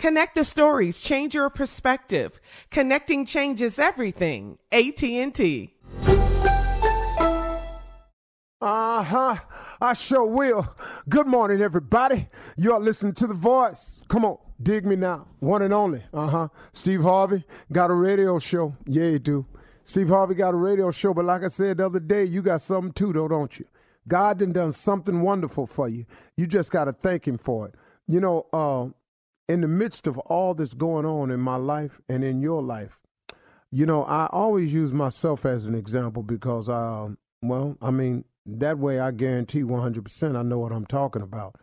Connect the stories, change your perspective. Connecting changes everything. AT&T. Uh-huh. I sure will. Good morning, everybody. You are listening to The Voice. Come on, dig me now. One and only. Uh-huh. Steve Harvey got a radio show. Yeah, you do. Steve Harvey got a radio show, but like I said the other day, you got something too, though, don't you? God done something wonderful for you. You just got to thank him for it. You know, in the midst of all that's going on in my life and in your life, you know, I always use myself as an example because, that way I guarantee 100% I know what I'm talking about.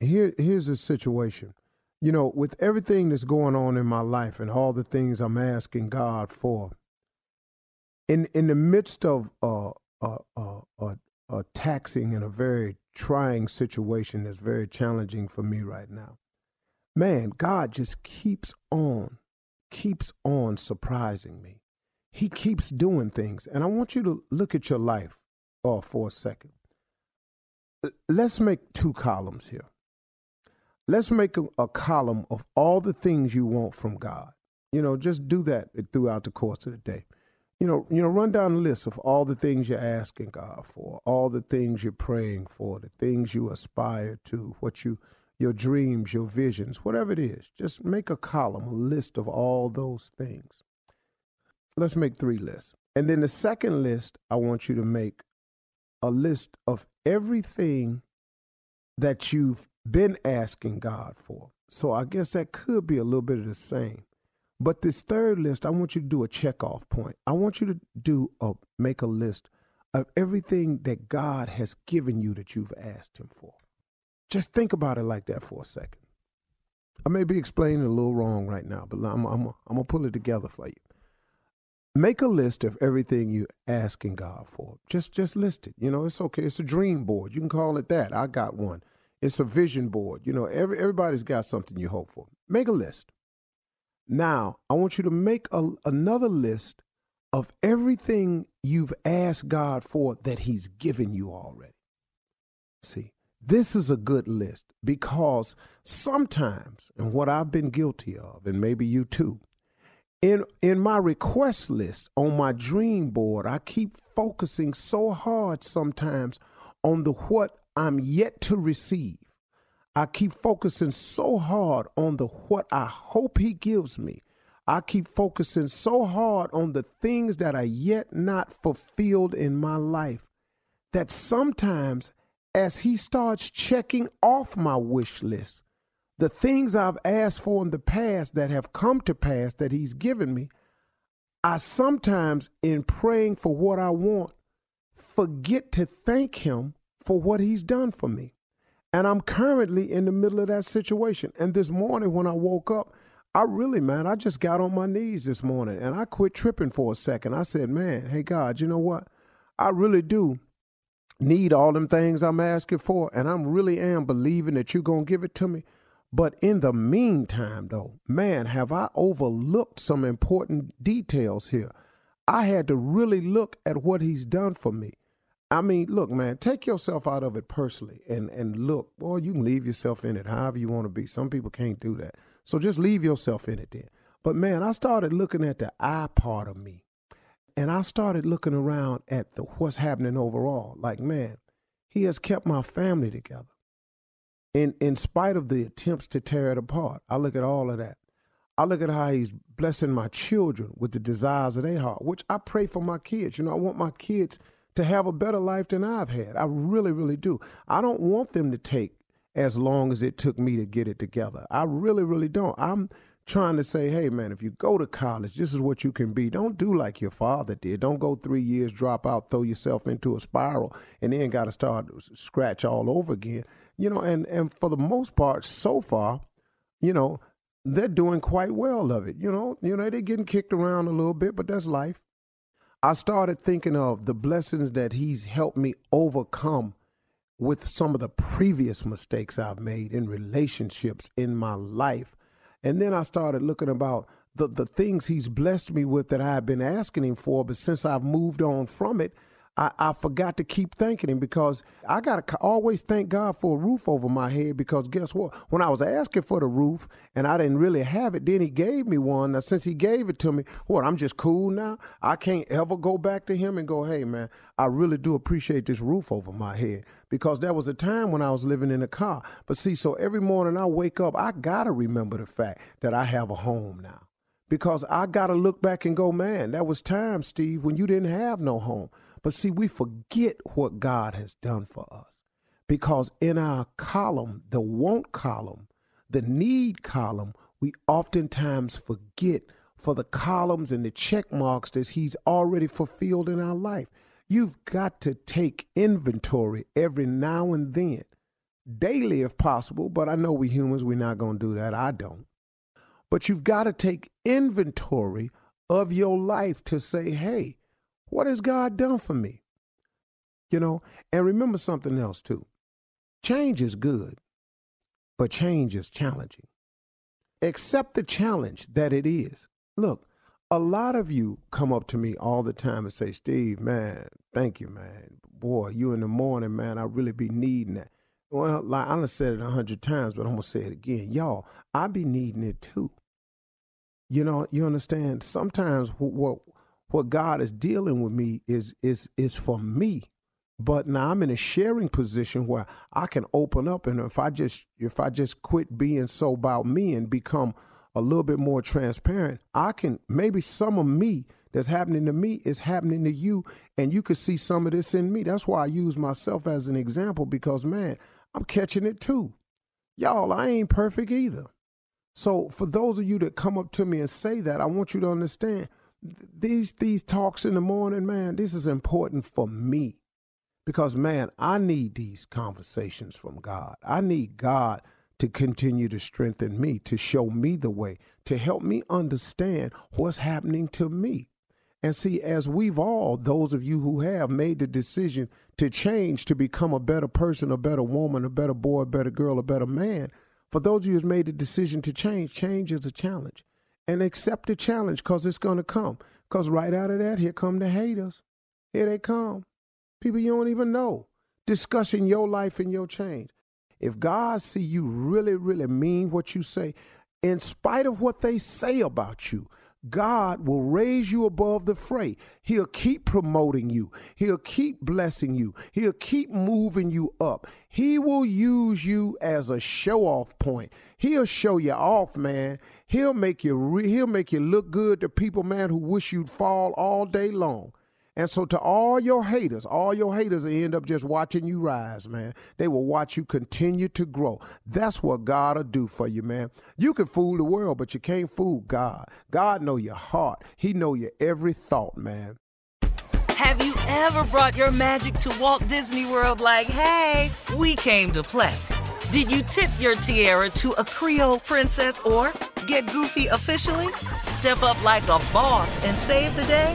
Here's the situation. You know, with everything that's going on in my life and all the things I'm asking God for, in the midst of a taxing and a very trying situation that's very challenging for me right now, man, God just keeps on surprising me. He keeps doing things. And I want you to look at your life for a second. Let's make two columns here. Let's make a column of all the things you want from God. You know, just do that throughout the course of the day. You know, run down the list of all the things you're asking God for, all the things you're praying for, the things you aspire to, your dreams, your visions, whatever it is. Just make a column, a list of all those things. Let's make 3 lists. And then the second list, I want you to make a list of everything that you've been asking God for. So I guess that could be a little bit of the same. But this third list, I want you to do a checkoff point. I want you to make a list of everything that God has given you that you've asked him for. Just think about it like that for a second. I may be explaining a little wrong right now, but I'm going to pull it together for you. Make a list of everything you're asking God for. Just list it. You know, it's okay. It's a dream board. You can call it that. I got one. It's a vision board. You know, everybody's got something you hope for. Make a list. Now, I want you to make another list of everything you've asked God for that he's given you already. See, this is a good list because sometimes, and what I've been guilty of, and maybe you too, in my request list on my dream board, I keep focusing so hard sometimes on the what I'm yet to receive. I keep focusing so hard on the what I hope he gives me. I keep focusing so hard on the things that are yet not fulfilled in my life that sometimes as he starts checking off my wish list, the things I've asked for in the past that have come to pass that he's given me, I sometimes, in praying for what I want, forget to thank him for what he's done for me. And I'm currently in the middle of that situation. And this morning when I woke up, I just got on my knees this morning and I quit tripping for a second. I said, man, hey, God, you know what? I really do need all them things I'm asking for, and I really am believing that you're going to give it to me. But in the meantime, though, man, have I overlooked some important details here? I had to really look at what he's done for me. I mean, look, man, take yourself out of it personally and look. Boy, you can leave yourself in it however you want to be. Some people can't do that. So just leave yourself in it then. But, man, I started looking at the I part of me, and I started looking around at the what's happening overall. Like, man, he has kept my family together in spite of the attempts to tear it apart. I look at all of that. I look at how he's blessing my children with the desires of their heart, which I pray for my kids. You know, I want my kids to have a better life than I've had. I really, really do. I don't want them to take as long as it took me to get it together. I really, really don't. I'm trying to say, hey, man, if you go to college, this is what you can be. Don't do like your father did. Don't go 3 years, drop out, throw yourself into a spiral, and then got to start scratch all over again. You know, and for the most part, so far, you know, they're doing quite well of it. You know, they're getting kicked around a little bit, but that's life. I started thinking of the blessings that he's helped me overcome with some of the previous mistakes I've made in relationships in my life. And then I started looking about the things he's blessed me with that I've been asking him for. But since I've moved on from it, I forgot to keep thanking him, because I got to always thank God for a roof over my head, because guess what? When I was asking for the roof and I didn't really have it, then he gave me one. Now, since he gave it to me, what, I'm just cool now? I can't ever go back to him and go, hey, man, I really do appreciate this roof over my head, because there was a time when I was living in a car. But see, so every morning I wake up, I got to remember the fact that I have a home now, because I got to look back and go, man, that was time, Steve, when you didn't have no home. But see, we forget what God has done for us, because in our column, the want column, the need column, we oftentimes forget for the columns and the check marks that he's already fulfilled in our life. You've got to take inventory every now and then, daily if possible, but I know we humans, we're not going to do that. I don't. But you've got to take inventory of your life to say, hey, what has God done for me? You know, and remember something else too. Change is good, but change is challenging. Accept the challenge that it is. Look, a lot of you come up to me all the time and say, Steve, man, thank you, man. Boy, you in the morning, man, I really be needing that. Well, like I done said it 100 times, but I'm going to say it again. Y'all, I be needing it too. You know, you understand? Sometimes what God is dealing with me is for me. But now I'm in a sharing position where I can open up, and if I just quit being so about me and become a little bit more transparent, I can, maybe some of me that's happening to me is happening to you, and you could see some of this in me. That's why I use myself as an example, because, man, I'm catching it too. Y'all, I ain't perfect either. So for those of you that come up to me and say that, I want you to understand, these talks in the morning, man, this is important for me, because, man, I need these conversations from God. I need God to continue to strengthen me, to show me the way, to help me understand what's happening to me. And see, as we've all, those of you who have made the decision to change, to become a better person, a better woman, a better boy, a better girl, a better man, for those of you who's made the decision to change, change is a challenge. And accept the challenge, because it's going to come. Because right out of that, here come the haters. Here they come. People you don't even know. discussing your life and your change. If God see you really, really mean what you say, in spite of what they say about you, God will raise you above the fray. He'll keep promoting you. He'll keep blessing you. He'll keep moving you up. He will use you as a show-off point. He'll show you off, man. He'll make you look good to people, man, who wish you'd fall all day long. And so to all your haters will end up just watching you rise, man. They will watch you continue to grow. That's what God will do for you, man. You can fool the world, but you can't fool God. God know your heart. He know your every thought, man. Have you ever brought your magic to Walt Disney World like, hey, we came to play? Did you tip your tiara to a Creole princess or get goofy officially? Step up like a boss and save the day?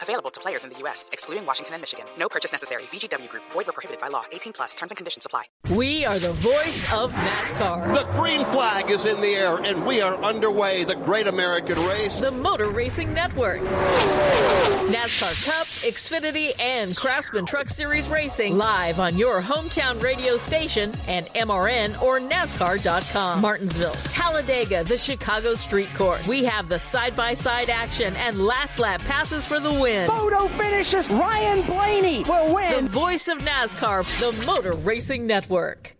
Available to players in the U.S., excluding Washington and Michigan. No purchase necessary. VGW Group. Void where prohibited by law. 18+. Terms and conditions apply. We are the voice of NASCAR. The green flag is in the air, and we are underway. The great American race. The Motor Racing Network. NASCAR Cup, Xfinity, and Craftsman Truck Series Racing. Live on your hometown radio station and MRN or NASCAR.com. Martinsville, Talladega, the Chicago Street Course. We have the side-by-side action and last lap passes for the win. Photo finishes. Ryan Blaney will win. The voice of NASCAR, the Motor Racing Network.